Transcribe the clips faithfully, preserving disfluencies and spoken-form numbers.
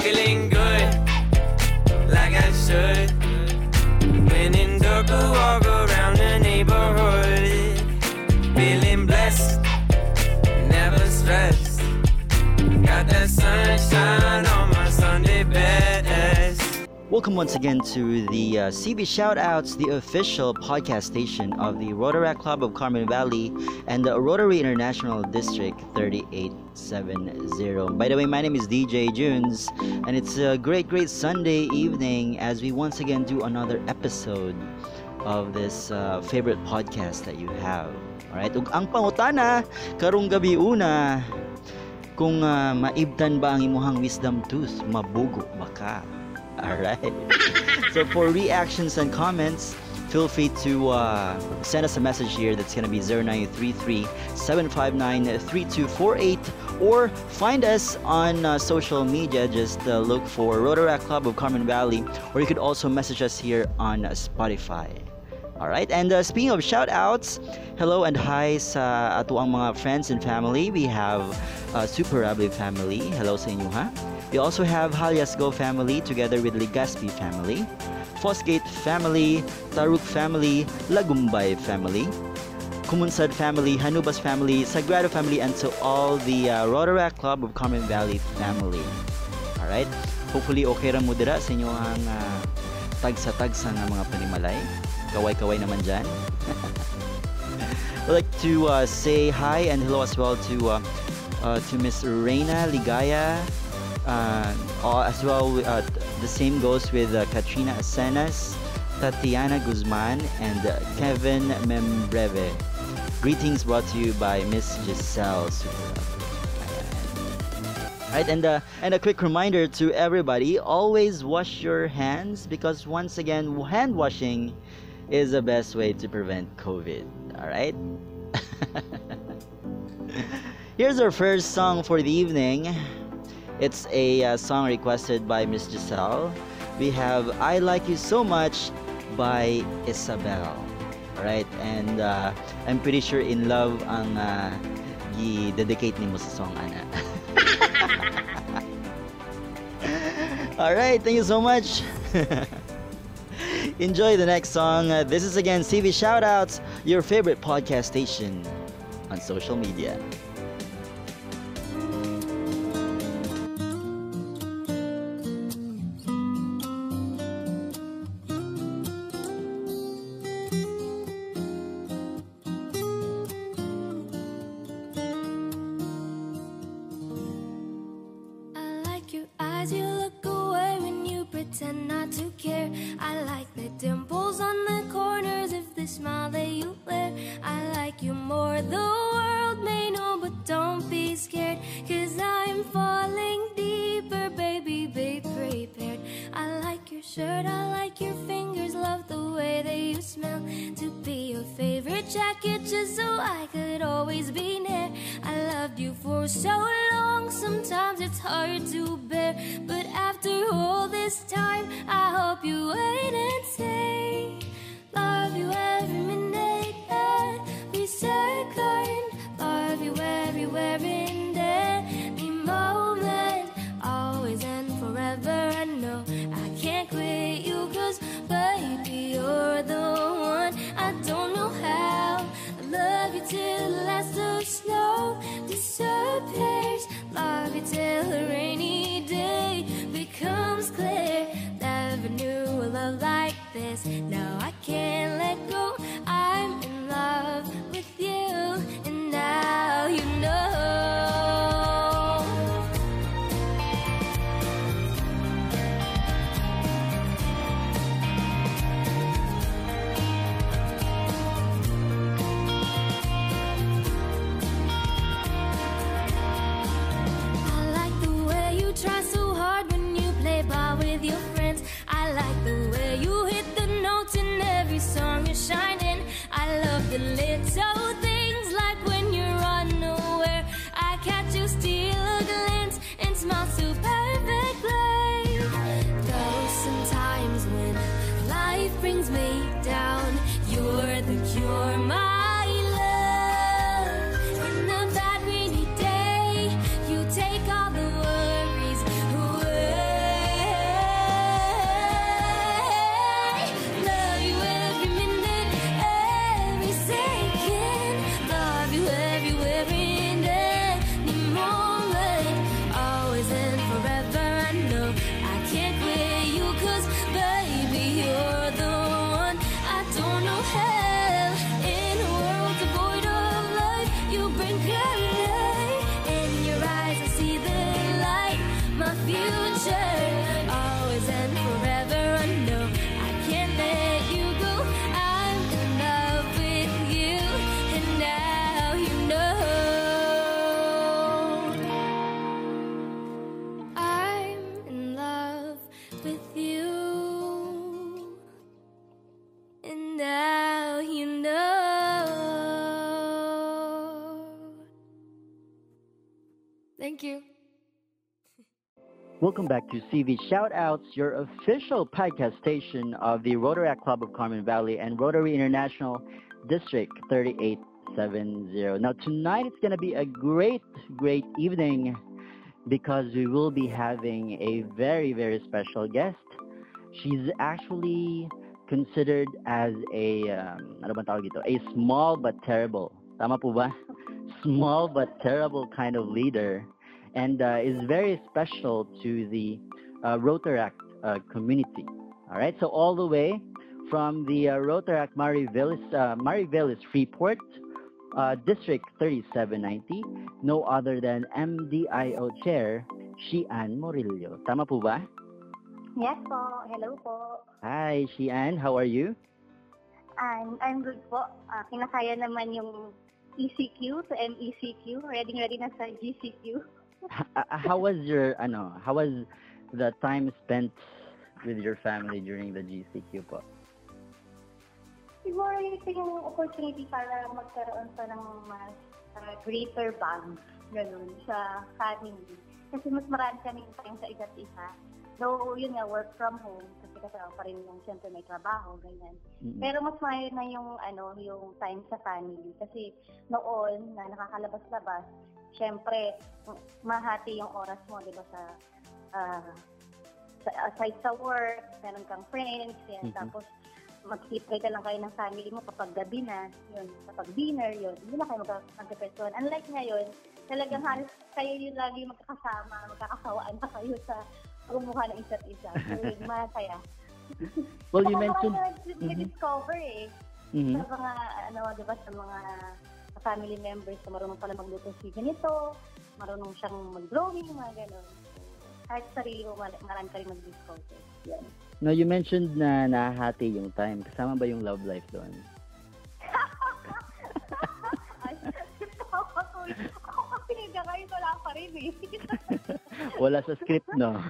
Feeling good, like I should. When in Durga, walk around the neighborhood. Feeling blessed, never stressed. Got that sunshine on my Sunday best. Welcome once again to the uh, C B Shoutouts, the official podcast station of the Rotaract Club of Carmen Valley and the Rotary International District thirty-eight seventy. By the way, my name is D J Junes, and it's a great, great Sunday evening as we once again do another episode of this uh, favorite podcast that you have. Alright, ug ang pangutana karong gabi una, kung uh, maibtan ba ang imuhang wisdom tooth, mabugo ba ka? Alright, so for reactions and comments, feel free to uh, send us a message here. That's going to be zero nine three three, seven five nine, three two four eight, or find us on uh, social media. Just uh, look for Rotaract Club of Carmen Valley, or you could also message us here on Spotify. Alright, and uh, speaking of shoutouts, hello and hi sa atuang mga friends and family. We have uh, Superable Family. Hello sa inyo ha. We also have Haliasco Family together with Ligaspi Family, Fosgate Family, Taruk Family, Lagumbay Family, Kumunsad Family, Hanubas Family, Sagrado Family, and so all the uh, Rotaract Club of Carmen Valley family. Alright? Hopefully, okay ra mo dira sa inyo ang uh, tagsa-tagsa ng mga panimalay. Kaway-kaway naman dyan. I'd like to uh, say hi and hello as well to uh, uh, to Miss Reyna Ligaya. Uh, as well, uh, the same goes with uh, Katrina Asanes, Tatiana Guzman, and uh, Kevin Membreve. Greetings brought to you by Miss Giselle Supera. Right, and uh, and a quick reminder to everybody: always wash your hands, because once again, hand washing is the best way to prevent COVID. All right. Here's our first song for the evening. It's a uh, song requested by Miss Giselle. We have I Like You So Much by Isabel. Alright, and uh, I'm pretty sure in love ang uh, i-dedicate ni mo sa song, ana. Alright, thank you so much. Enjoy the next song. Uh, this is again C V Shoutouts, your favorite podcast station on social media. Your friends, I like the way you hit the notes and Thank you. Welcome back to C V Shoutouts, your official podcast station of the Rotaract Club of Carmen Valley and Rotary International District thirty-eight seventy. Now tonight it's going to be a great, great evening because we will be having a very, very special guest. She's actually considered as a, um, ano bang tawag dito? A small but terrible. Tama po ba? Small but terrible kind of leader, and uh, is very special to the uh, Rotaract uh, community. All right, so all the way from the uh, Rotaract Mariveles, uh, Mariveles Freeport, uh, District thirty-seven ninety, no other than M D I O Chair, Xian Morillo. Tama po ba? Yes po. Hello po. Hi, Xian. How are you? I'm, I'm good po. Uh, kinakaya naman yung E C Q to M E C Q, ready ready na sa G C Q. How was your ano? How was the time spent with your family during the G C Q po? Siguro ito yung opportunity para magkaroon pa ng mas uh, greater bond ganun sa family. Kasi mas marami kaming time sa isa't isa. Though yun nga, work from home kasi kasama pa rin yung siyempre may trabaho ganyan. Mm-hmm. Pero mas may na yung ano, yung time sa family kasi noon na nakakalabas-labas, siyempre mahati yung oras mo, 'di ba, sa uh, sa aside sa work, meron kang friends, yan. Mm-hmm. Tapos mag-tipay ka lang kayo ng family mo kapag gabi na, yun, kapag dinner, yun, hindi na kayo magkakapagkwentuhan. Unlike ngayon, talagang halos kayo yung lagi magkakasama, magkakasawaan pa kayo sa kumuha ng isa't isa. So, yung masaya. Well, you mentioned... na-discover eh. Mm-hmm. Sa mga, ano, diba, sa mga family members na marunong pala magluto si ganito, marunong siyang mag-drawing, mga gano'n. Kahit sarili mo, marami ka rin mag-discover. Yan. No, you mentioned na nahati yung time. Kasama ba yung love life doon? Ako kasi nga ngayon, wala pa rin eh. Wala sa script, no?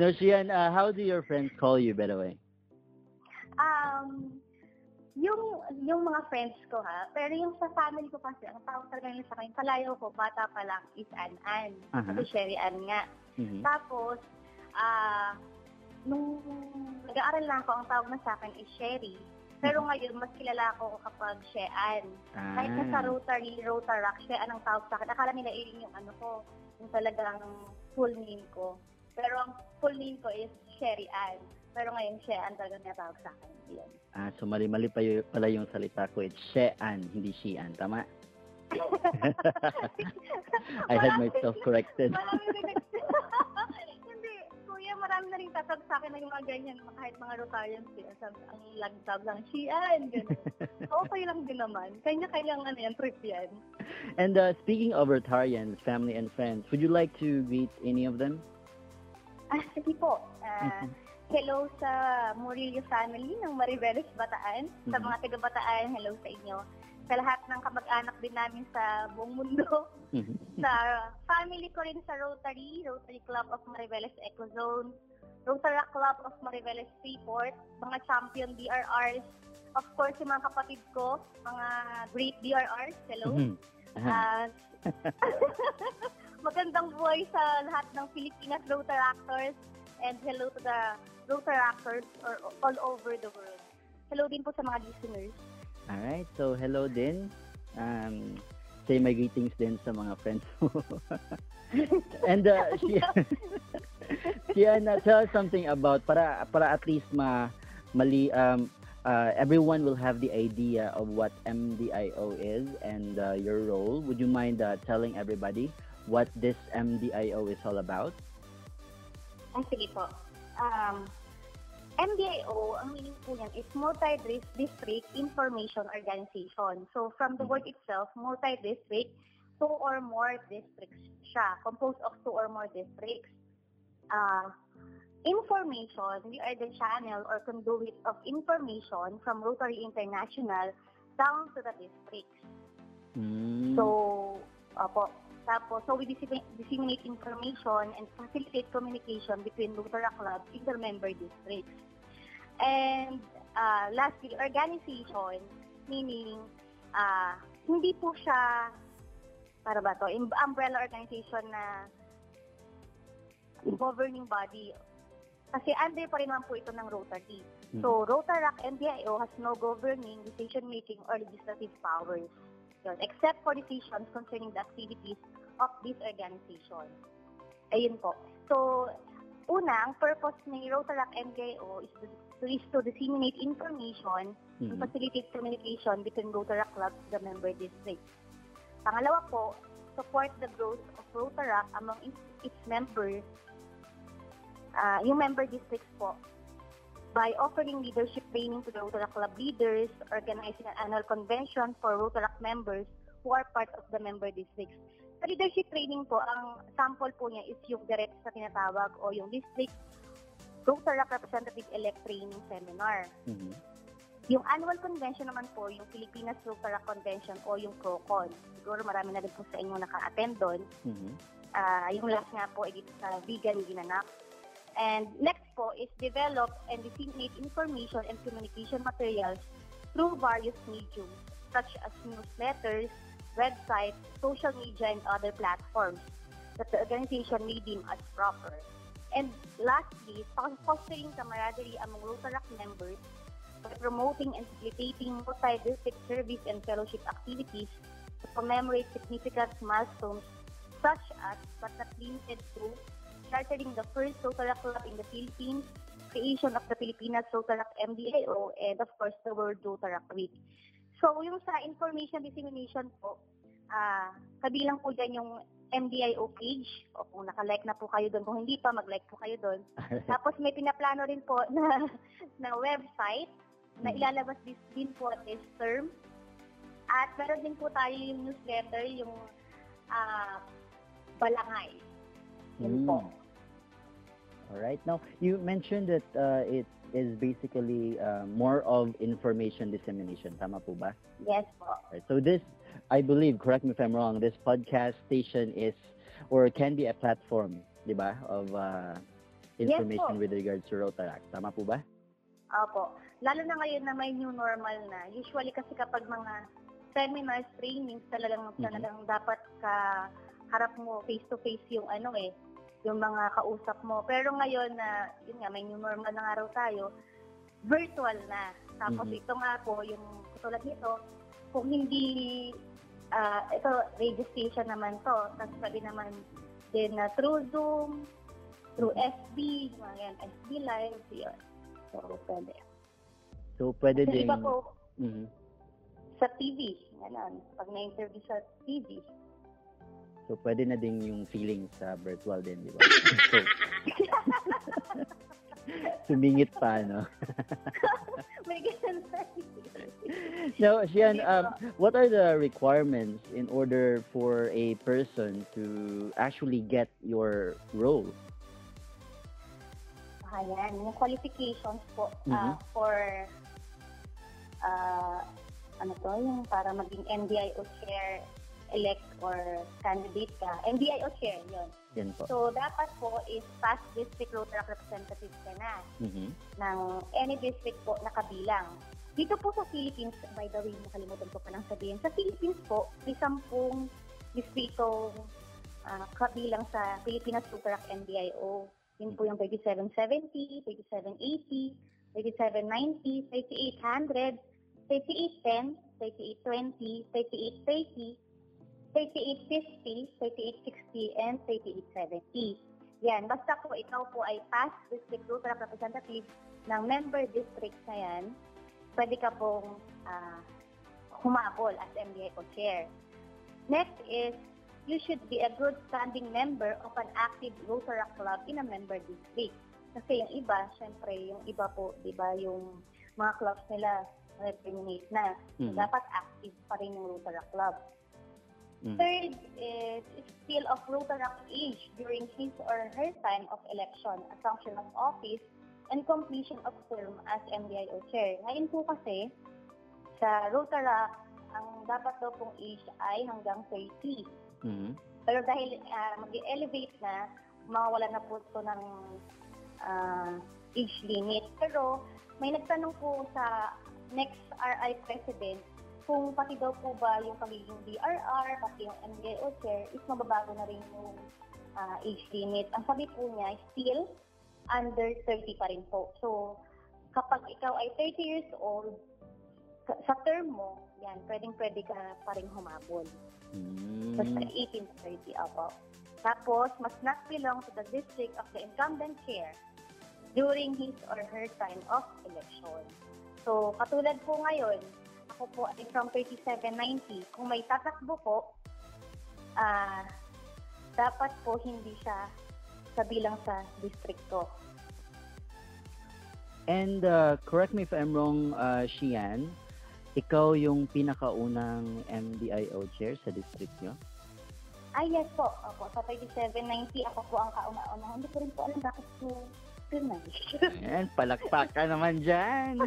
No, Xian, uh, how do your friends call you, by the way? Um, yung yung mga friends ko, ha? Pero yung sa family ko kasi, ang tawag talaga nila sa akin, palayo ko, bata pa lang, is An-An. Uh-huh. Kasi Sherry Ann nga. Mm-hmm. Tapos, ah, uh, nung nag-aaral lang ako, ang tawag na sa akin is Sherry. Pero ngayon, mas kilala ko kapag Xian. Ah. Kahit na sa Rotary, Rotaract, Xian ang tawag sa akin. Akala nila yun yung ano ko, yung talagang full name ko. Pero ang full name ko is Sherry Ann. Pero ngayon, Xian talaga niya tawag sa akin. Yan. Ah, so mali-mali pa yung, pala yung salita ko. It's Xian, hindi Xian. Tama? I had myself corrected. Marami na rin tatag sa akin na yung mga ganyan, kahit mga Rotarians eh. Ang lagtab lang, Xian, gano'n. Okay lang din naman. Kanya-kanya ano yan, trip yan. And uh, speaking of Rotarians, family and friends, would you like to meet any of them? Ah, sige po. Uh, mm-hmm. Hello sa Murillo family ng Mariveles Bataan. Mm-hmm. Sa mga taga-Bataan, hello sa inyo. Sa lahat ng kamag-anak din namin sa buong mundo. Mm-hmm. Sa family ko rin sa Rotary, Rotary Club of Mariveles Ecozone, Rotaract Club of Mariveles Freeport, mga champion D R Rs, of course, yung mga kapatid ko, mga great D R Rs, hello. Mm-hmm. Uh-huh. Magandang buhay sa lahat ng Pilipinas Rotaractors, and hello to the Rotaractors or all over the world. Hello din po sa mga listeners. All right, so hello din. Um, say my greetings din sa mga friends. And uh, Xian, uh, tell us something about para para at least ma mali um uh, everyone will have the idea of what M D I O is and uh, your role. Would you mind uh, telling everybody what this M D I O is all about? Ay, sige po. Um, M D I O, ang meaning po niyan is Multi-District Information Organization. So, from the word itself, multi-district, two or more districts siya, composed of two or more districts. Uh, information, we are the channel or conduit of information from Rotary International down to the districts. Mm. So, apo, tapos, so we disseminate information and facilitate communication between Rotaract clubs in their member districts. And uh, lastly, organization, meaning uh, hindi po siya, para ba to, umbrella organization na governing body. Kasi under pa rin naman po ito ng Rotary. Mm-hmm. So, Rotaract M D I O has no governing, decision-making, or legislative powers, yun, except for decisions concerning the activities of this organization. Ayun po. So, una, ang purpose ng Rotaract M D I O is to So is to disseminate information mm-hmm. and facilitate communication between Rotaract clubs and the member districts. Pangalawa po, support the growth of Rotaract among its, its members, uh, yung member districts po, by offering leadership training to the Rotaract club leaders, organizing an annual convention for Rotaract members who are part of the member districts. Sa leadership training po, ang sample po niya is yung direct sa tinatawag o yung district Rotaract Representative Elect Training Seminar. Mm-hmm. Yung annual convention naman po, yung Pilipinas Rotaract Convention o yung Procon. Siguro marami na rin po sa inyo naka-attend doon. Mm-hmm. Uh, yung last nga po ay dito sa Vigan, ginanap. And next po is develop and disseminate information and communication materials through various mediums such as newsletters, websites, social media, and other platforms that the organization may deem as proper. And lastly, fostering camaraderie among Rotaract members by promoting and facilitating multi-district service and fellowship activities to commemorate significant milestones such as, but not limited to, chartering the first Rotaract Club in the Philippines, creation of the Pilipinas Rotaract M D I O, and of course the World Rotaract Week. So yung sa information dissemination po, uh, kabilang po dyan yung M D I O page, o kung nakalike na po kayo doon, kung hindi pa, mag-like po kayo doon. Tapos may pinaplano rin po na, na website na ilalabas this, din po this term. At meron din po tayo yung newsletter, yung uh, Balangay. Yun mm. po. Alright. Now, you mentioned that uh, it is basically uh, more of information dissemination. Tama po ba? Yes po. Right. So this, I believe, correct me if I'm wrong, this podcast station is or can be a platform, di ba, of uh, information yes, with regards to Rotaract. Tama po ba? Opo. Lalo na ngayon na may new normal na. Usually kasi kapag mga seminars, trainings, talagang, mm-hmm. talagang dapat ka harap mo face-to-face yung ano eh, yung mga kausap mo. Pero ngayon na, uh, yun nga, may new normal na nga raw tayo, virtual na. Tapos mm-hmm. ito nga po, yung katulad nito, kung hindi, uh, ito, registration naman to. Tapos sabi naman din na uh, through Zoom, through F B, mga yan, F B Live, yun. So, pwede. So, pwede at din. Iba po, mm-hmm. sa T V, ganun. Pag na-interview sa T V. So, pwede na din yung feeling sa virtual din, di ba? So, sumingit pa, no? May ganun na. Now, Xian, um, what are the requirements in order for a person to actually get your role? Ayan, yung qualifications po uh, mm-hmm. for uh, ano to, yung para maging M D I O chair elect or candidate ka. M D I O chair, yun. Yan po. So, dapat po is past district Rotaract representative ka na mm-hmm. ng any district po na kabilang. Dito po sa Philippines, by the way, nakalimutan ko pa lang sabihin, sa Philippines po, may sampung distrito uh, kabilang sa Pilipinas Rotaract M D I O. Yun po yung thirty-seven seventy, thirty-seven eighty, thirty-seven ninety, thirty-eight hundred, thirty-eight ten, thirty-eight twenty, thirty-eight thirty, thirty-eight fifty, thirty-eight sixty, and thirty-eight seventy. Yan, basta po ikaw po ay past district Rotaract representative ng member district na yan, pwede ka pong uh, humabol as M D I O chair. Next is, you should be a good standing member of an active Rotaract club in a member district. Kasi yung iba, syempre, yung iba po, di ba, yung mga clubs nila, terminate na. Mm-hmm. Dapat active pa rin yung Rotaract club. Mm. Third is still of Rotaract age during his or her time of election, assumption of office, and completion of term as M D I O Chair. Ngayon po kasi, sa Rotaract, ang dapat daw pong age ay hanggang thirty. Mm. Pero dahil uh, mag-elevate na, mawala na po ito ng uh, age limit. Pero may nagtanong po sa next R I President, kung pati daw po ba yung pagiging D R R, pati yung M D I O Chair, is mababago na rin yung uh, age limit. Ang sabi po niya, still under thirty pa rin po. So, kapag ikaw ay thirty years old, sa term mo, yan, pwedeng-pwede ka pa rin humabol. Mm. Basta eighteen to thirty, ako. Tapos, must not belong to the district of the incumbent chair during his or her time of election. So, katulad po ngayon, ako po ay from thirty-seven ninety. Kung may tatakbo po, uh, dapat po hindi siya kabilang sa distrikto. And uh, correct me if I'm wrong, uh, Xian, ikaw yung pinakaunang M D I O chair sa district nyo? Ah, yes po. Opo, sa thirty-seven ninety, ako po ang kauna-una. Hindi ko rin po alam bakit po tunay. Ayan, palakpak ka naman dyan.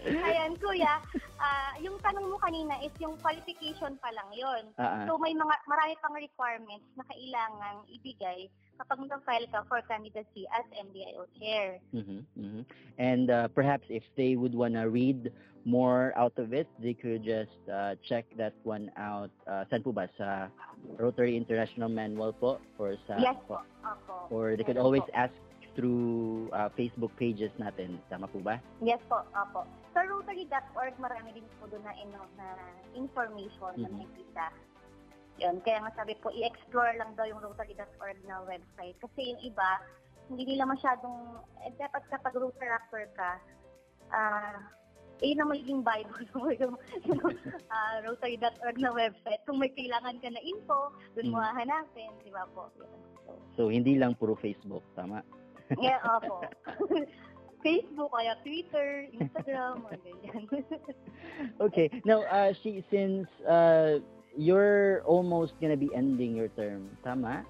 Ayan, kuya. Uh, yung tanong mo kanina is yung qualification pa lang yun. Uh-huh. So, may mga marami pang requirements na kailangan ibigay kapag nag-file ka for candidacy as M D I O chair. Mm-hmm, mm-hmm. And uh, perhaps if they would want to read more out of it, they could just uh, check that one out. Uh, saan po ba? Sa Rotary International Manual po? Or sa, yes po. Opo. Or they could yes, always po. ask through uh, Facebook pages natin. Tama po ba? Yes po. Opo. Sa Rotary dot org, marami din po doon na, ino, na information mm-hmm. na nakikita. Yun. Kaya nga sabi po, i-explore lang daw yung Rotary dot org na website. Kasi yung iba, hindi nila masyadong, eh, dapat kapag Rotaractor ka, ah, uh, eh, yun ang magiging Bible yung uh, Rotary dot org na website. Kung may kailangan ka na info, doon mo mm-hmm. hahanapin. Di ba po? So, so, hindi lang puro Facebook. Tama? Yeah, opo. Facebook, kaya Twitter, Instagram, or ganyan. Okay. Now, uh, she, since uh, you're almost gonna be ending your term, tama?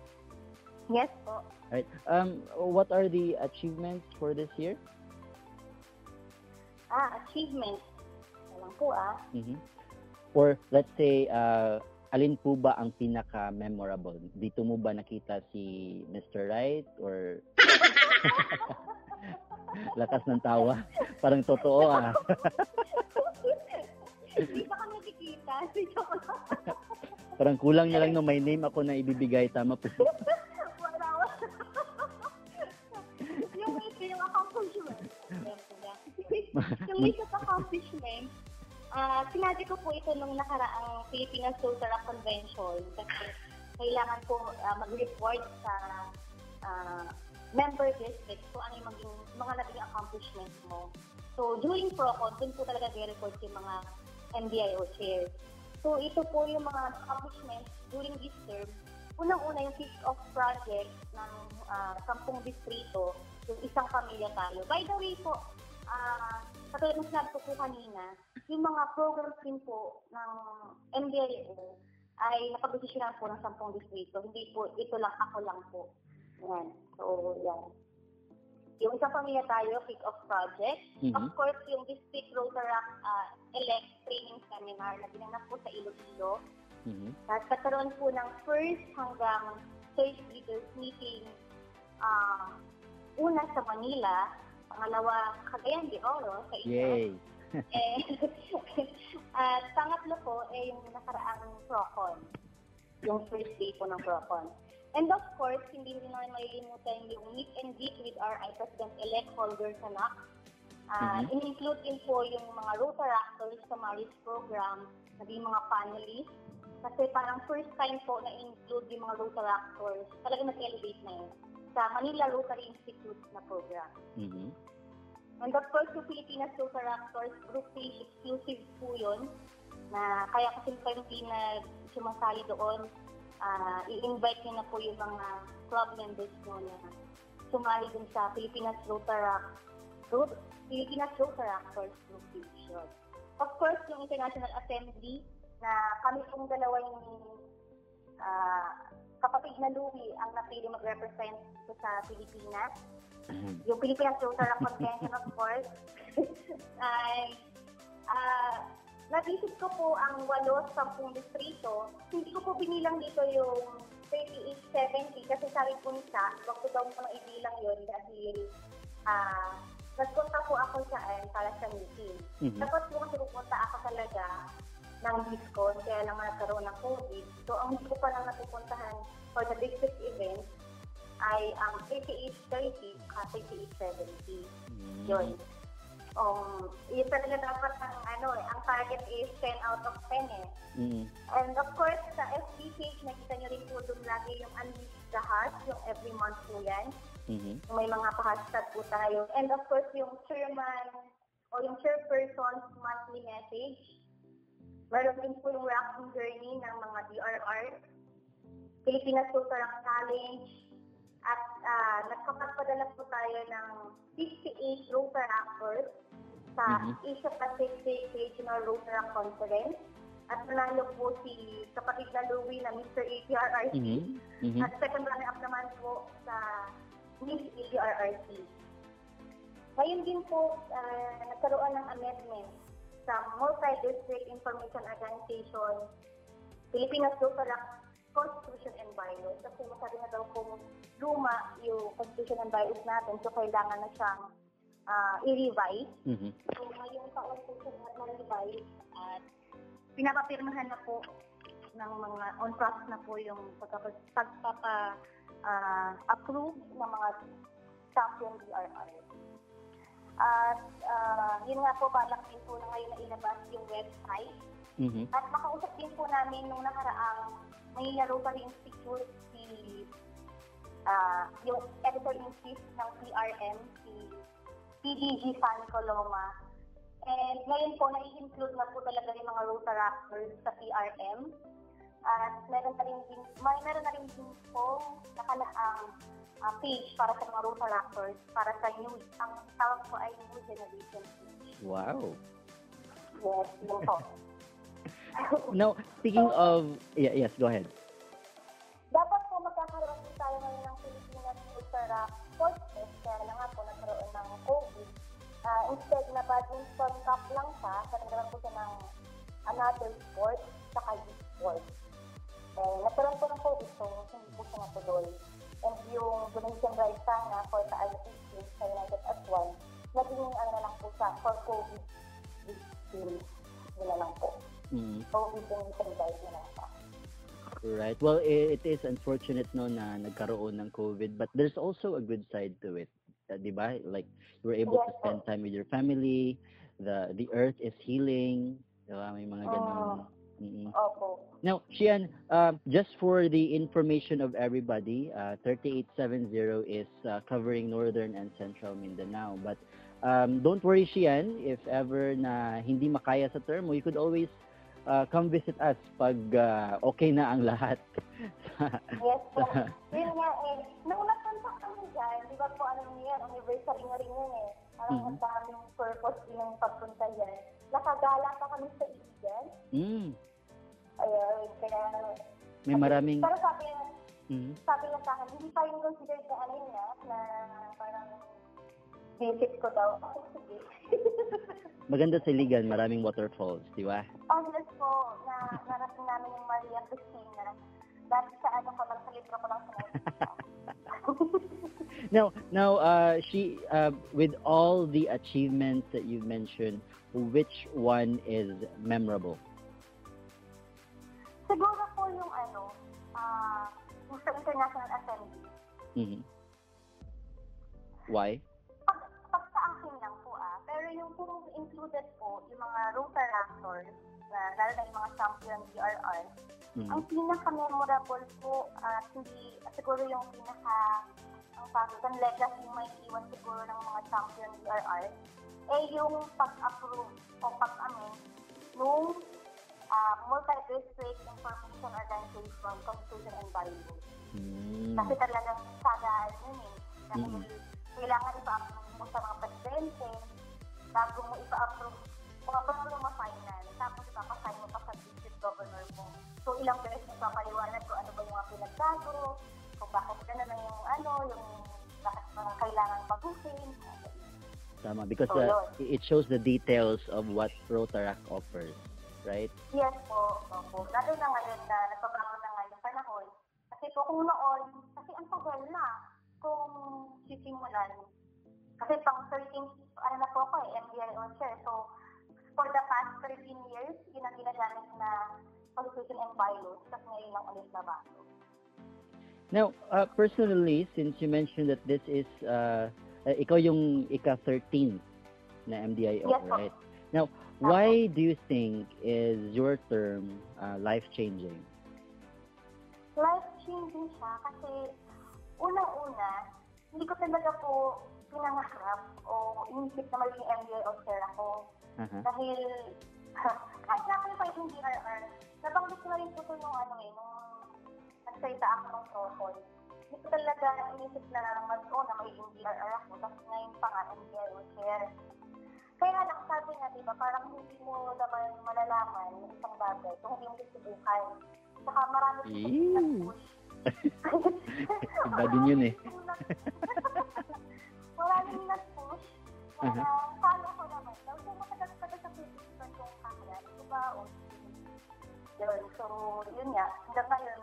Yes po. Alright. Um, what are the achievements for this year? Ah, achievements. Alam po ah. Mm-hmm. Or, let's say, uh, alin po ba ang pinaka-memorable? Dito mo ba nakita si Mister Right? Or... Lakas ng tawa. Parang totoo ah. Hindi pa kami nakikita. Parang kulang na lang no, may name ako na ibibigay. Tama po. Wala. Yung isang accomplishment. Yung isang accomplishment, uh, sinabi ko po ito nung nakaraang Pilipinas Rotaract Convention. Kasi kailangan po uh, mag-report sa uh, member district, so ano yung maging, mga naging accomplishments mo. So, during Procon, dun po talaga i-report yung mga M D I O chairs. So, ito po yung mga accomplishments during this term. Unang-una yung kick-off project ng uh, sampung distrito, yung isang pamilya tayo. By the way po, uh, katulad ng sinabi ko po kanina, yung mga programs din po ng M D I O ay napag-desisyonan po ng sampung distrito. Hindi po, ito lang, ako lang po. Yan. So, yan. Yung isang pamilya tayo, kick-off project. Mm-hmm. Of course, yung District Rotaract uh, Elect Training Seminar na ginanap po sa Iloilo. Mm-hmm. At kataroon po ng first hanggang third leaders meeting. Uh, una sa Manila, pangalawa, Cagayan de Oro, sa Iloilo. eh, at pangatlo po, eh, yung nakaraang Procon. Yung first day po ng Procon. And of course, hindi rin naman malilimutan yung meet and greet with our President-elect Holger Sanak. Uh, mm-hmm. In-include din po yung mga Rotaractors sa marriage program, naging mga panelists. Kasi parang first time po na-include yung mga Rotaractors, talagang nag-elevate na yun, sa Manila Rotary Institute na program. Mm-hmm. And of course, yung Pilipinas Rotaractors Group page exclusive po yun, na kaya kasi pwede na sumasali doon. Uh, i-invite nyo na po yung mga club members nyo na sumali dun sa Pilipinas Rotaract Group, Pilipinas Rotaractors Group. Of course, yung International Assembly na kami pong dalawa yung uh, kapatid na Louie ang napili mag-represent sa Pilipinas. Mm-hmm. Yung Pilipinas Rotaract Convention, of course. Ay, uh, nabisit ko po ang walo sa sampung distrito. Hindi ko po binilang dito yung thirty-eight seventy kasi sabi po nisa, wag ko daw po nang ibilang yun dahil uh, nagpunta po ako saan para sa meeting. Mm-hmm. Tapos po kasi pupunta ako talaga ng discount, kaya lang nagkaroon ng COVID. So ang hindi ko pa lang napupuntahan for the district event ay ang thirty-eight thirty at thirty-eight seventy. Mm-hmm. Yun. Um, yun talaga dapat ang ano eh, ang target is ten out of ten eh. Mm-hmm. And of course, sa F B page, nakita nyo rin po doon lagi yung Unleash the Heart, yung every month po yan. Mm-hmm. May mga pa-hashtag po tayo. And of course, yung chairman o yung chairperson's monthly message. Meron din po yung rocking journey ng mga D R R, Pilipinas Rotaract Challenge, at uh, nagpapagpadala po tayo ng fifty-eight Rotaractors sa mm-hmm. Asia Pacific Regional Rotaract Conference. At nanalo po si kapatid na Louie na Mister A D R R C. Mm-hmm. Mm-hmm. At second runner-up naman po sa Miss A D R R C. Ngayon din po, uh, nagkaroon ng amendment sa Multi-District Information Organization, Pilipinas Rotaract Constitution and Bylaws. Kasi masabi na daw kung luma yung Constitution and Bylaws natin, so kailangan na siyang uh, i-revise. Mm-hmm. So ngayon taon po siya na-revise at pinapapirmahan na po ng mga on-process na po yung pagpapa-approve uh, ng mga staff yung D R R. At uh, yun nga po, balak din po na ngayon na ilabas yung website. Mm-hmm. At makausap din po namin nung nakaraang may Rotary Institute si uh, yung editor-in-chief ng P R M, si P D G San Coloma. And ngayon po, nai-include na po talaga yung mga Rotaractors sa P R M. At meron na rin din, may meron na rin din po nakalaang uh, page para sa mga Rotaractors, para sa new, ang tawag po ay new generation page. Wow! Yes, yun po. Now, speaking of... Yeah, yes, go ahead. Dapat po magkakaroon po tayo ngayon ng Pilipinas Rotaract Podcast, kaya na nga po nagkaroon ng COVID. Uh, instead na badminton cup lang siya, nagkaroon po siya ng another sport, saka e-sport. Eh, nagkaroon po ng COVID, so hindi po siya natuloy. And yung donation drive sana for the I T C sa United at One, naging ano na lang po siya for COVID. Yun na lang po. Mm. Right. Well, it is unfortunate no na nagkaroon ng COVID, but there's also a good side to it, uh, di ba? Like you were able yes. to spend time with your family. The the earth is healing. Diba? May mga ganun. Uh, mm-hmm. Opo. Now, Xian, uh, just for the information of everybody, uh, thirty-eight seventy is uh, covering northern and central Mindanao, but um, don't worry, Xian, if ever na hindi makaya sa term mo, you could always Uh, come visit us pag uh, okay na ang lahat. Yes po. Yun nga eh. Naulasan pa kami dyan. Di ba po ano yan? Anniversary nga rin yun eh. Parang mm-hmm. ang daming purpose din ang pagpunta yan. Nakagala pa kami sa Vigan. Mm. Ayun. Kaya... May sabi, maraming... Pero sabi nga, mm-hmm. sabi nga sa akin, hindi pa yung considered na ano yun eh, na parang visit ko daw. Sige. Maganda sa Ligan, maraming waterfalls, di ba? Oh, yes po. Na, narating namin yung Maria Cristina. Dati sa ano ko lang, sa libro ko lang sa Now, now uh, she, uh, with all the achievements that you mentioned, which one is memorable? Siguro po yung ano, uh, yung sa International Assembly. Mm-hmm. Why? Pero yung po included po, yung mga Rotaractors, na lalo na yung mga champion D R R, mm-hmm. ang pinaka-memorable po at uh, hindi, uh, siguro yung pinaka, ang pagkakang legacy may iwan siguro ng mga champion D R R, eh yung pag-approve o pag-amin nung uh, Multi-District Information Organization, Constitution and Bylaws. Mm-hmm. Kasi talagang sagaan yun eh. Kasi mm-hmm. kailangan ipa-approve mo sa mga presidente, bago mo ipa-approve, kung approve mo ma-final, tapos ipapasign mo pa sa district governor mo. So ilang beses nagpapaliwanag ko ano ba yung mga pinagtago, kung bakit ganun na yung ano, yung bakit mga kailangan pagusin. Tama, because so, uh, it shows the details of what Rotaract offers, right? Yes po, po. Lalo na ngayon na nagpabago na nga yung panahon. Kasi po kung noon, kasi ang tagal na kung sisimulan. Kasi pang thirteen, ano na po ako eh, M D I O chair. So, for the past thirteen years, yun ang ginagamit na Constitution and Bylaws, kasi ngayon lang ulit na bago. Now, uh, personally, since you mentioned that this is, uh, uh, ikaw yung ika thirteen na M D I O, yes, right? Po. Now, why do you think is your term uh, life-changing? Life-changing siya kasi unang-una, hindi ko talaga po pinangarap o inisip na maging M D I O chair ako. Uh-huh. Dahil, kahit na kayo kayo yung D R R, nabanggit na rin po ito nung ano eh, nung nagsalita ako ng Procon. Hindi ko talaga inisip na naman ko na maging D R R ako, kasi ngayon pa nga M D I O chair. Kaya lang sabi nga, diba, parang hindi mo naman malalaman yung isang bagay kung hindi mo susubukan. Saka marami siya nag-push. Ang bad din yun eh. Marami nag-push. Kaya paano ko naman daw, kung matagal-tagal sa pag-isipan kong kakala, ito ba o yun. So, yun nga, hanggang ngayon,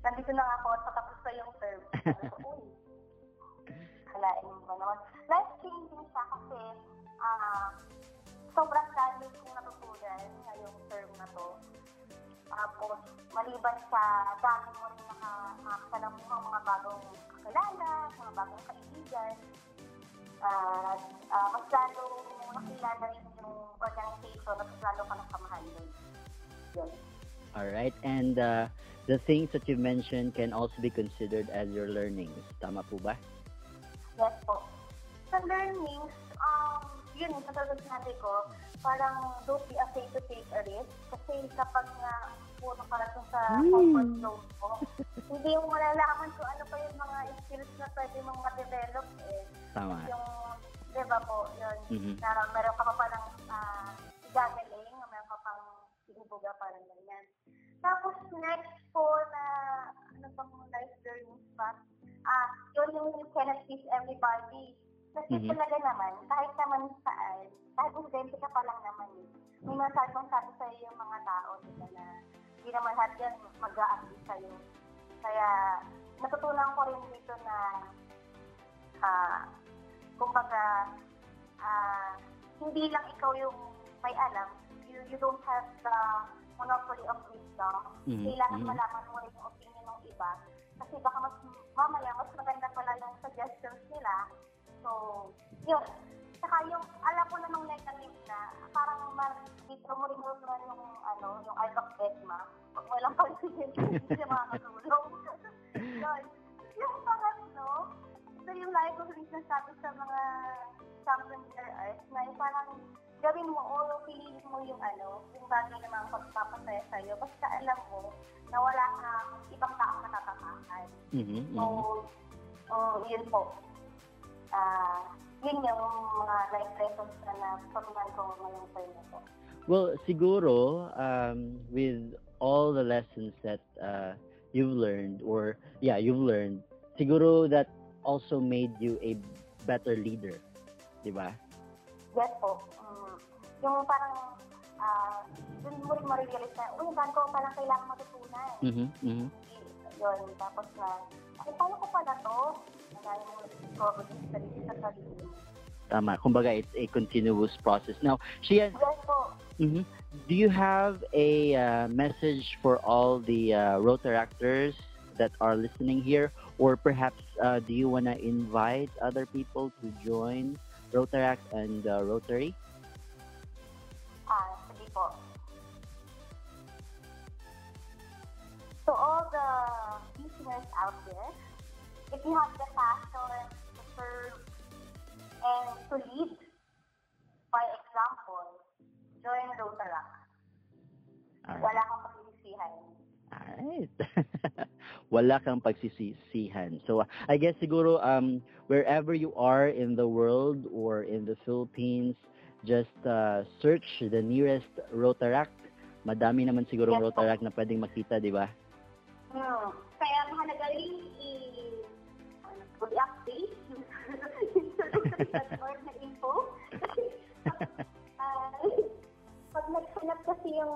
nandito na ako at patapos na yung term. So, uy, halain mo ba naman. Life-changing siya kasi, Uh, sobrang dami kong natutunan ngayong term na to. Tapos, maliban sa dami mo rin nakakasalamuhang mga bagong kakilala, mga bagong kaibigan, uh, uh, mas lalo mong nakilala rin yung organization at mas lalo ka ng kamahalan. Yun. Alright, and uh, the things that you mentioned can also be considered as your learnings. Tama po ba? Yes po. Sa learnings, um, yun, sa talagang sinabi ko, parang don't be afraid to take a risk. Kasi kapag nga puro parang sa comfort zone ko, hindi yung malalaman ko ano pa yung mga skills na pwede mong ma-develop eh. Tama. Yung, diba po, yun, mm-hmm. na meron ka pa parang uh, gagaling, meron ka pang ibubuga, parang ganyan. Tapos next po na, ano bang life learnings pa? Ah, yun yung you cannot please everybody. Kasi mm-hmm. talaga naman, kahit naman saan, kahit studente ka pa lang naman eh. May masasabang sabi sa'yo yung mga tao, diba na hindi naman lahat yan mag-a-assist sa'yo. Kaya natutunan ko rin dito na uh, kumbaga uh, hindi lang ikaw yung may alam. You, you don't have the monopoly of wisdom. Mm-hmm. Kailangan malaman mo rin yung opinion ng iba. Kasi baka mas mamaya, mas maganda pala yung suggestions nila. So, yun. Saka yung, alam ko na nung negative na, parang dito mo rin mo na yung, ano, yung eye of edma. Pag walang confidence, hindi siya makakatulong. Yun. Yung pangatlo, ito yung life of risk na sabi sa mga champion D R Rs na yung parang gawin mo all o piliin mo yung ano, yung bagay na mga pagpapasaya sa'yo. Basta alam mo na wala kang ibang taong natatapakan. Mm-hmm, so, oh, yun po. Uh, yun yung mga life lessons na napatunan ko ngayong time na po. Well, siguro, um, with all the lessons that uh, you've learned, or, yeah, you've learned, siguro that also made you a better leader, di ba? Yes po. Um, yung parang, uh, dun mo rin ma-realize na, uy, saan ko palang kailangan matutunan. Mm-hmm, mm-hmm. Yun, tapos na, ay, paano ko pala to? Tama. Kumbaga, it's a continuous process. Now, Xian, mm-hmm, do you have a uh, message for all the uh, Rotaractors that are listening here? Or perhaps, uh, do you want to invite other people to join Rotaract and uh, Rotary? Ah, sige po. So, all the listeners out there, if you have the passion to serve and to lead by example, join Rotaract. Right. Wala kang pagsisisihan. Alright. Wala kang pagsisisihan. So, uh, I guess siguro um, wherever you are in the world or in the Philippines, just uh, search the nearest Rotaract madami naman siguro yes, Rotaract na pwedeng makita, di ba? Hmm. Kaya mahalaga rin i-update yung rotary dot org na info. Kasi uh, pag naghanap kasi yung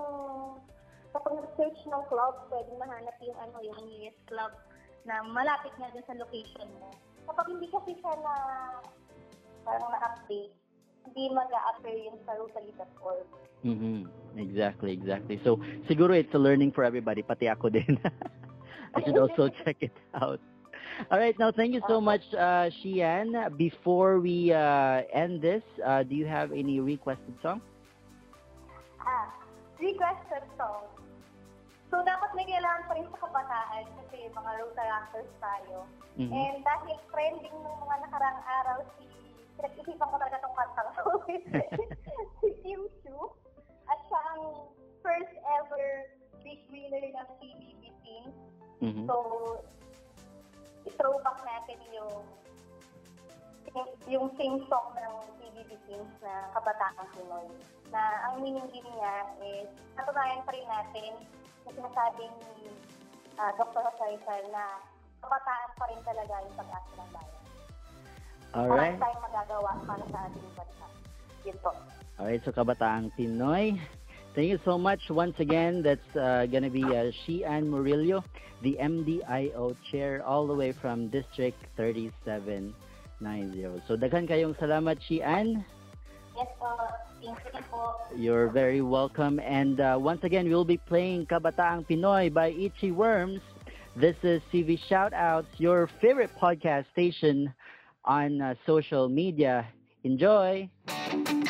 kapag nag-search ng club, pwedeng mahanap yung ano yung nearest club na malapit na dun sa location mo. Kapag hindi kasi siya na parang na-update, hindi mag-a-appear yung sa rotary dot org. Mm-hmm. Exactly, exactly. So, siguro it's a learning for everybody, pati ako din. I should also check it out. All right, now thank you so much, uh, Xian. Before we uh, end this, uh, do you have any requested song? Ah, requested song. So, dapat may kailangan pa rin sa kabataan kasi mga Rotaractors tayo. Mm-hmm. And dahil trending ng mga nakarang araw, si, pinag-isipan ko talaga itong kantang ko. Si Kim Chu, at siya ang first ever big winner ng P B B team. Mm-hmm. So, i-throwback natin yung yung same song ng P B B teams na kabataan Pinoy. Na ang meaning niya is natunayan pa rin natin na sinasabing uh, Doctor Hosaysal na kapataan pa rin talaga yung pag-asa ng bayan. Alright. Parang tayong magagawa para sa ating bansa. Yun po. Alright, so kabataang Pinoy. Thank you so much. Once again, that's uh, gonna be uh, Xian Morillo, the M D I O Chair, all the way from District thirty-seven ninety. So, daghan kayong salamat, Xian. Yes po. You're very welcome. And uh, once again, we'll be playing Kabataang Pinoy by Itchy Worms. This is C V Shoutouts, your favorite podcast station on uh, social media. Enjoy! Kapataang Pinoy.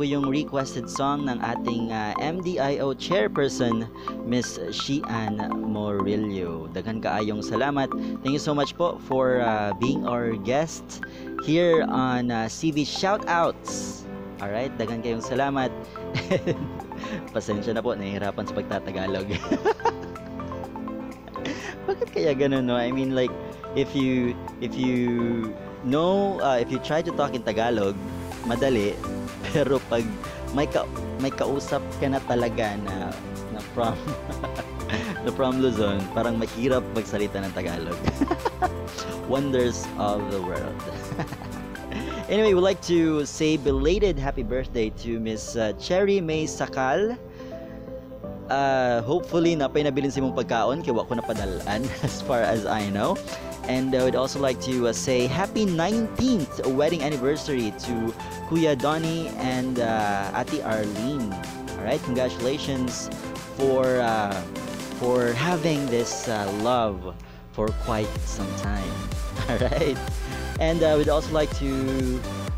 po yung requested song ng ating uh, M D I O chairperson, Miss Xian Morillo. Daghan kaayong salamat. Thank you so much po for uh, being our guest here on uh, C V Shoutouts. Alright, daghan kayong salamat. Pasensya na po, nahihirapan sa pagtatagalog. Bakit kaya ganun, no? I mean, like, if you if you know, uh, if you try to talk in Tagalog, madali, pero pag may ka, may kausap ka na talaga na na from na from Luzon, parang mahirap magsalita ng Tagalog. Wonders of the world. Anyway, we'd like to say belated happy birthday to Miss uh, Cherry May Sakal. Uh, hopefully, napay nabilin si mong pagkaon, kaya wako na padalaan as far as I know. And I would also like to uh, say happy nineteenth wedding anniversary to Kuya Donnie and uh, Ate Arlene. Alright, congratulations for uh, for having this uh, love for quite some time. Alright, and I uh, would also like to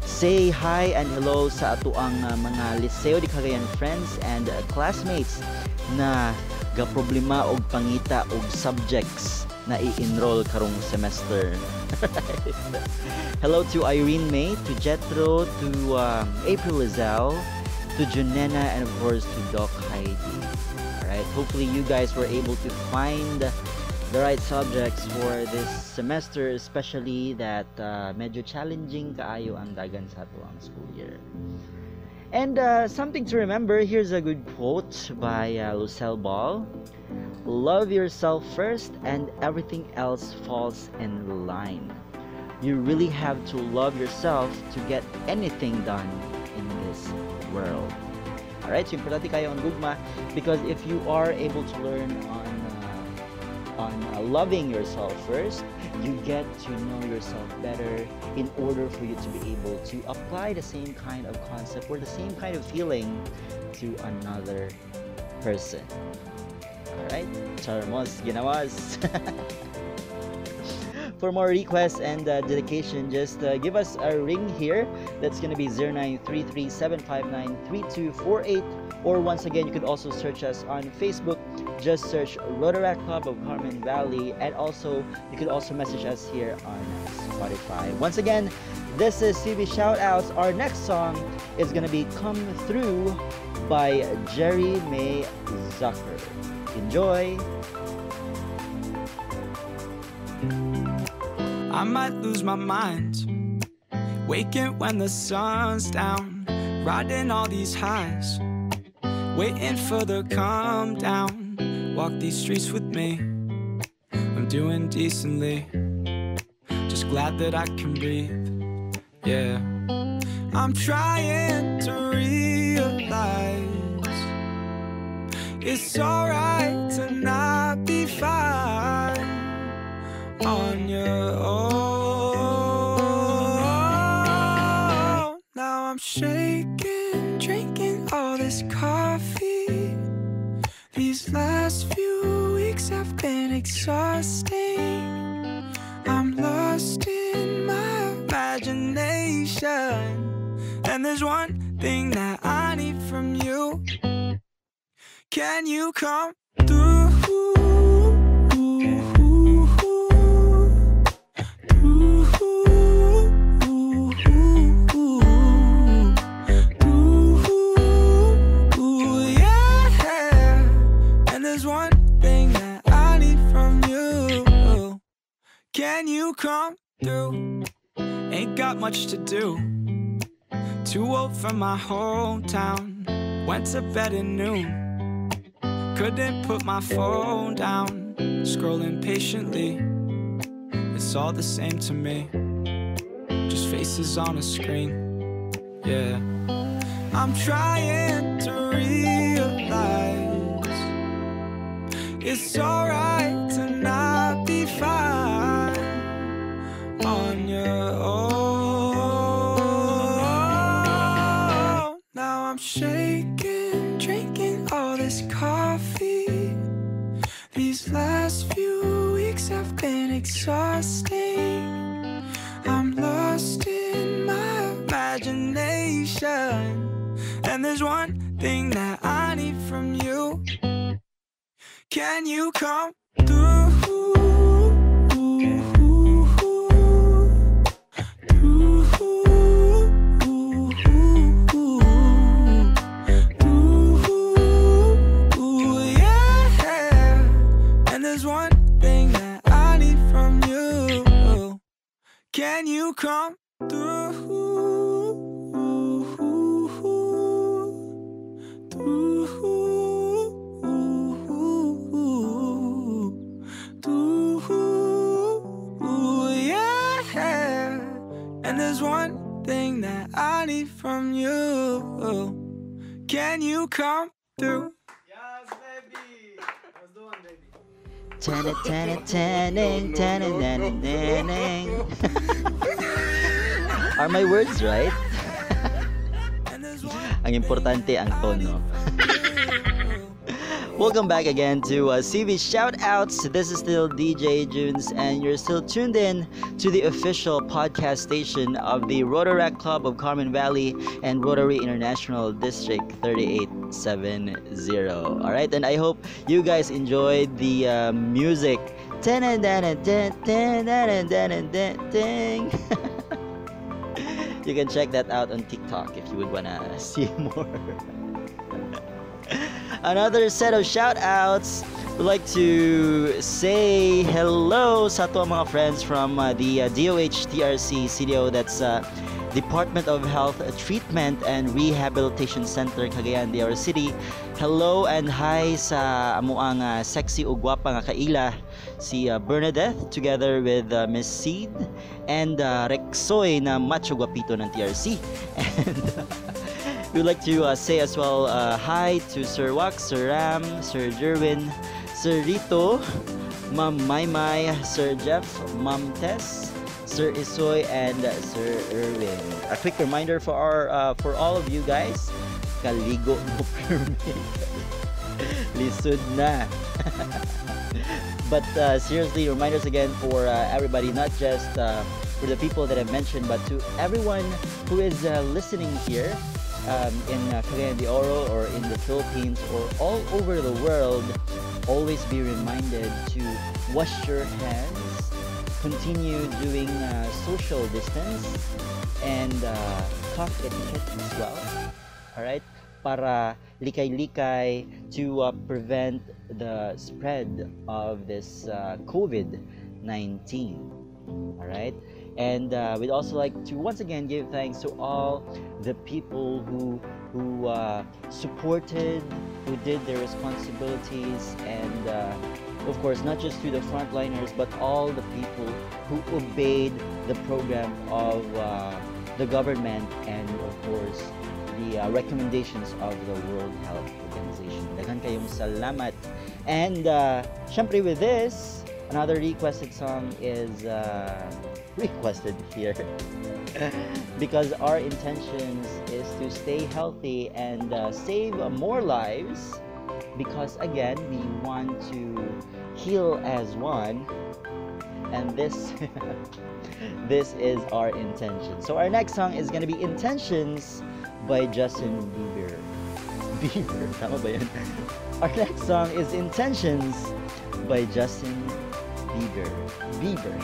say hi and hello sa atuang uh, mga Liceo de Cagayan friends and uh, classmates na gaproblema og pangita og subjects na i-enroll karong semester. Hello to Irene May, to Jetro, to um, April Lizelle, to Junena, and of course to Doc Heidi. Alright, hopefully you guys were able to find the right subjects for this semester, especially that uh, medyo challenging kaayo ang dagan sa ato ang school year. And uh, something to remember, here's a good quote by uh, Lucille Ball. Love yourself first and everything else falls in line. You really have to love yourself to get anything done in this world. Alright, so importante kayo ang gugma, because if you are able to learn on on uh, loving yourself first, you get to know yourself better in order for you to be able to apply the same kind of concept or the same kind of feeling to another person. Alright? Charmos, ginawas! For more requests and uh, dedication, just uh, give us a ring here. That's gonna be zero nine three three seven five nine three two four eight, or once again, you can also search us on Facebook. Just search Rotaract Club of Carmen Valley, and also you can also message us here on Spotify. Once again, this is C B Shoutouts. Our next song is gonna be Come Through by Jerry May Zucker. Enjoy! I might lose my mind, waking when the sun's down, riding all these highs, waiting for the calm down. Walk these streets with me, I'm doing decently, just glad that I can breathe, yeah. I'm trying to realize it's alright to not be fine on your own. Now I'm shaking, drinking all this coffee. These last few weeks have been exhausting. I'm lost in my imagination, and there's one thing that I need from you. Can you come through? Can you come through? Ain't got much to do. Too old for my hometown. Went to bed at noon. Couldn't put my phone down. Scrolling patiently. It's all the same to me. Just faces on a screen. Yeah. I'm trying to realize it's alright to not be fine on your own. Now I'm shaking, drinking all this coffee. These last few weeks have been exhausting. I'm lost in my imagination, And there's one thing that I need from you. Can you come through? Can you come through, through, through, yeah? And there's one thing that I need from you. Can you come through? Yes, baby. Let's do it, baby. Tanning, tanning, tanning, tanning, tanning, tanning. Are my words right? Ang importante ang tono. Welcome back again to uh, C V Shoutouts. This is still D J Junes, and you're still tuned in to the official podcast station of the Rotaract Club of Carmen Valley and Rotary International District thirty-eight seventy. All right, and I hope you guys enjoyed the uh, music. You can check that out on TikTok if you would wanna see more. Another set of shoutouts. I'd like to say hello sa to mga friends from uh, the uh, D O H T R C C D O, that's uh, Department of Health Treatment and Rehabilitation Center, Cagayan de Oro City. Hello and hi sa amuang uh, sexy o guwapa nga kaila si uh, Bernadette together with uh, Miss Seed and uh, Rexoy na macho guapito ng T R C. And uh, we'd like to uh, say as well uh, hi to Sir Wak, Sir Ram, Sir Jerwin, Sir Rito, Ma'am Maymay, Sir Jeff, Ma'am Tess, Sir Isoy, and uh, Sir Irwin. A quick reminder for our uh, for all of you guys, kaligo mo permit. Lisod na. But uh, seriously, reminders again for uh, everybody, not just uh, for the people that I mentioned, but to everyone who is uh, listening here. Um, in uh, Cagayan de Oro or in the Philippines or all over the world, always be reminded to wash your hands, continue doing uh, social distance, and uh, cough etiquette as well. Alright? Para likay-likay to uh, prevent the spread of this uh, COVID nineteen. Alright? And uh, we'd also like to once again give thanks to all the people who who uh, supported, who did their responsibilities, and uh, of course not just to the frontliners, but all the people who obeyed the program of uh, the government and of course the uh, recommendations of the World Health Organization. Daghan kayong salamat. And uh, syempre with this, another requested song is uh, requested here because our intentions is to stay healthy and uh, save more lives, because again we want to heal as one, and this this is our intention. So our next song is going to be Intentions by Justin Bieber. Bieber, tama ba yan? Our next song is Intentions by Justin Bieber. Bieber.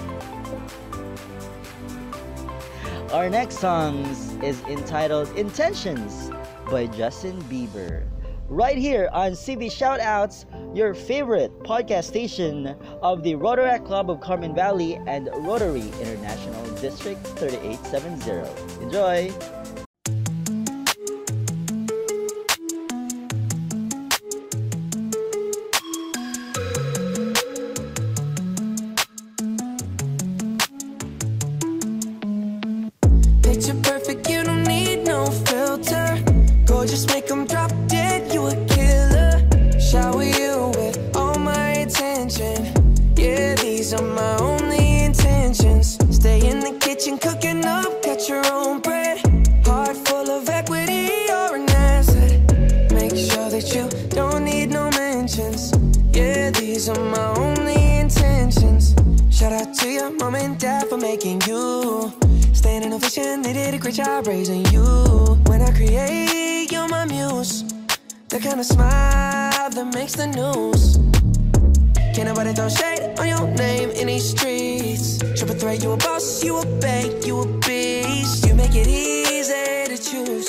Our next song is entitled Intentions by Justin Bieber. Right here on C B Shoutouts, your favorite podcast station of the Rotaract Club of Carmen Valley and Rotary International District thirty-eight seventy. Enjoy! Making you stand in a vision, they did a great job raising you. When I create you you're my muse, the kind of smile that makes the news. Can't nobody throw shade on your name in these streets. Triple threat, you a boss, you a bank, you a beast. You make it easy to choose.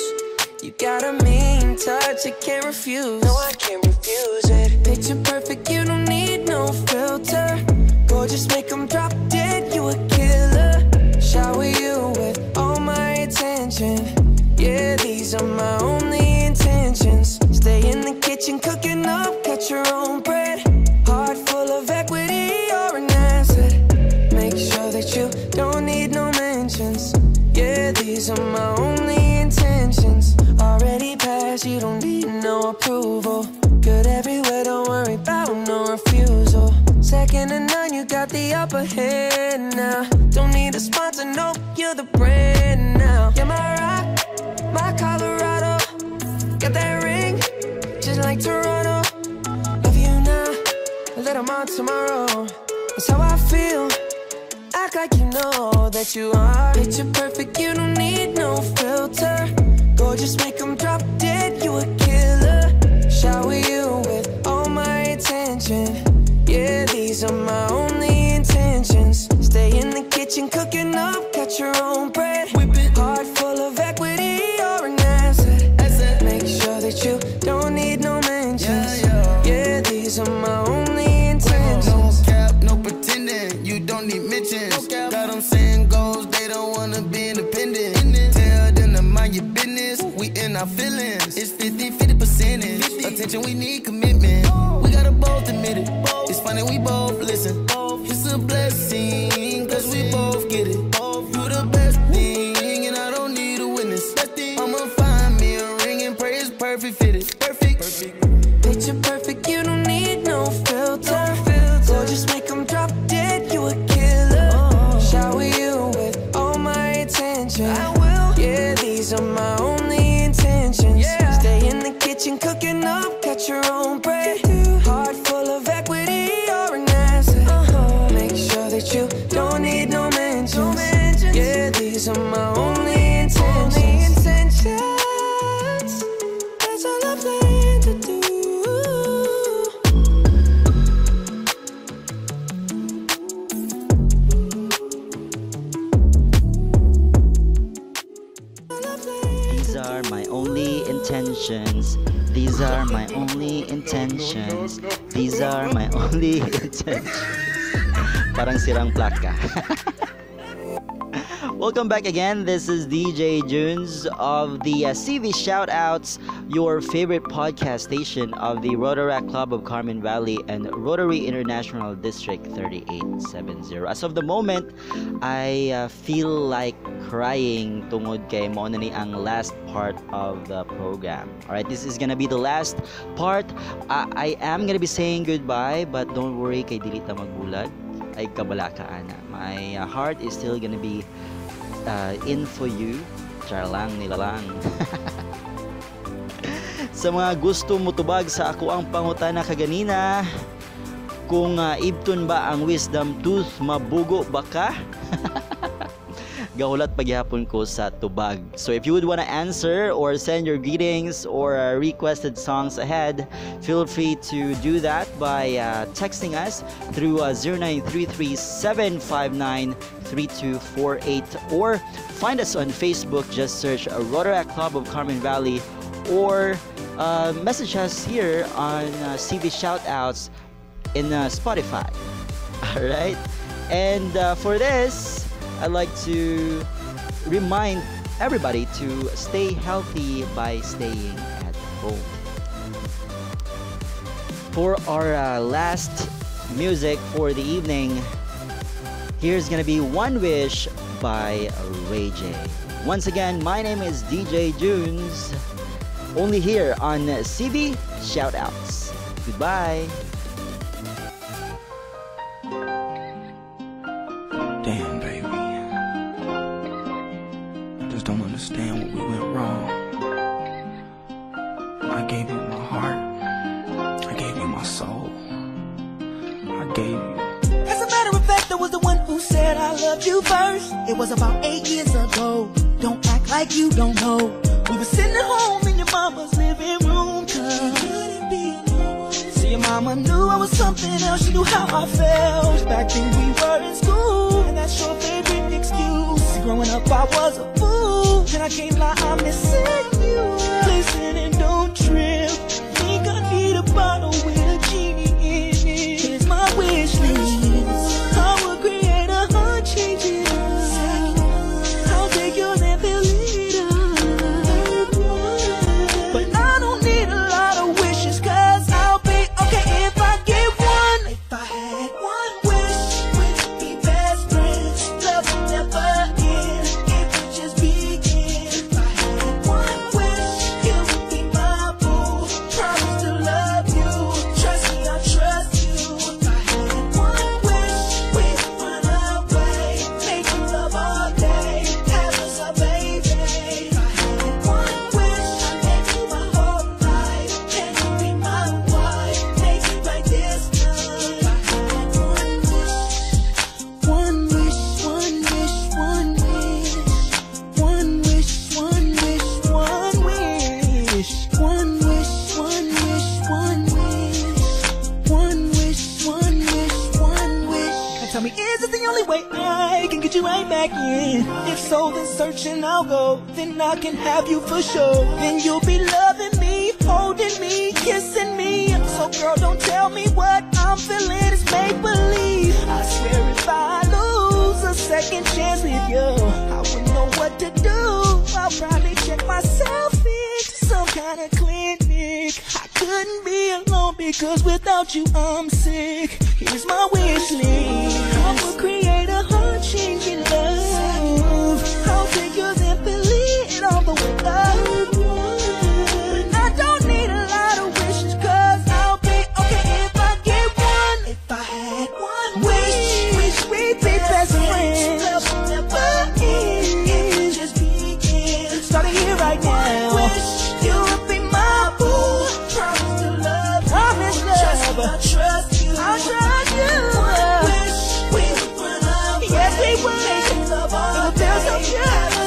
You got a mean touch, I can't refuse. No, I can't refuse it. Picture perfect, you don't need no filter. Gorgeous, make them drop dead, you a killer. Shower you with all my attention. Yeah, these are my only intentions. Stay in the kitchen, cooking up, cut your own bread. Heart full of equity, you're an asset. Make sure that you don't need no mentions. Yeah, these are my only intentions. Already passed, you don't need no approval. Good everywhere, don't worry about no refusal. Second to none, you got the upper hand now. Don't need a sponsor, no, you're the brand now. You're my rock, my Colorado. Got that ring, just like Toronto. Let them on tomorrow. That's how I feel. Act like you know that you are. Picture perfect, you don't need no filter. Gorgeous, make them drop dead, you a killer. Shower you with all my attention. Yeah, these are my only intentions. Stay in the kitchen, cooking up, cut your own bread. Whip it. Heart full of equity, you're an asset. asset. Make sure that you don't need no mentions. Yeah, yeah. yeah these are my only. Feelings. It's fifty fifty percentage. fifty. Attention, we need commitment. Oh. We gotta both admit it. Both. It's funny, we both listen. Both. It's a blessing, cause we both get it. Both. You the best thing, and I don't need a witness. I'ma find me a ring and pray it's perfect fitted. Perfect. perfect. Picture perfect, you don't need no filter. No filter. So just make them drop dead, you a killer. Oh. Shower you with all my attention. I will. Yeah, these are my own. Yeah. Stay in the kitchen, cooking up, cut your own bread. Heart full of equity, you're an asset. Uh-huh. Make sure that you don't need no mentions. No mentions. Yeah, these are my only intentions. Only intentions. That's all I plan to do. Intentions. These are my only intentions. These are my only intentions. Parang sirang plaka. Welcome back again. This is D J Junes of the uh, C V Shoutouts, your favorite podcast station of the Rotaract Club of Carmen Valley and Rotary International District thirty-eight seventy. As of the moment, I uh, feel like crying tungod kay mo na ni ang last part of the program. Alright, this is gonna be the last part. Uh, I am gonna be saying goodbye, but don't worry kay dili ta magulat. Ay kabalaka ana. My uh, heart is still gonna be uh, in for you. Charlang nilalang. Sa mga gusto mutubag sa ako ang pangutana kaganina, kung uh, ibton ba ang wisdom tooth, mabugo ba ka? Gahulat paghihapon ko sa tubag. So if you would want to answer or send your greetings or uh, requested songs ahead, feel free to do that by uh, texting us through uh, zero nine three three, seven five nine, three two four eight or find us on Facebook. Just search uh, Rotaract Club of Carmen Valley or uh, message us here on uh, C V Shoutouts in uh, Spotify. Alright? And uh, for this, I'd like to remind everybody to stay healthy by staying at home. For our uh, last music for the evening, here's gonna be One Wish by Ray J. Once again, my name is D J Junes, only here on C B Shoutouts. Goodbye. Damn. Understand what we went wrong. I gave you my heart. I gave you my soul. I gave you. As a matter of fact, I was the one who said I loved you first. It was about eight years ago. Don't act like you don't know. We were sitting at home in your mama's mama's living room time. She couldn't be alone. See, your mama knew I was something else. She knew how I felt back when we were in school, and that's your favorite excuse. See, growing up I was a fool, and I can't lie, I'm missing you. Listen and don't trip. Think I need a bottle with a genie in it. Here's my wish list. I will create a heart changing. And I'll go, then I can have you for sure. Then you'll be loving me, holding me, kissing me. So girl, don't tell me what I'm feeling is make-believe. I swear if I lose a second chance with you, I wouldn't know what to do. I'll probably check myself into some kind of clinic. I couldn't be alone because without you I'm sick. Here's my wish list. I will create a heart-changing love. I'll take yours and believe it all the way up. But I don't need a lot of wishes, cause I'll be okay if I get one. If I had one wish, wish we'd be best friends. Love will never end, it will just begin. Starting here right now. One wish, you would be my boo. Promise to love you. Promise love. I'll trust you. I'll trust you. One wish, we would run away. Yes, we would. Yeah.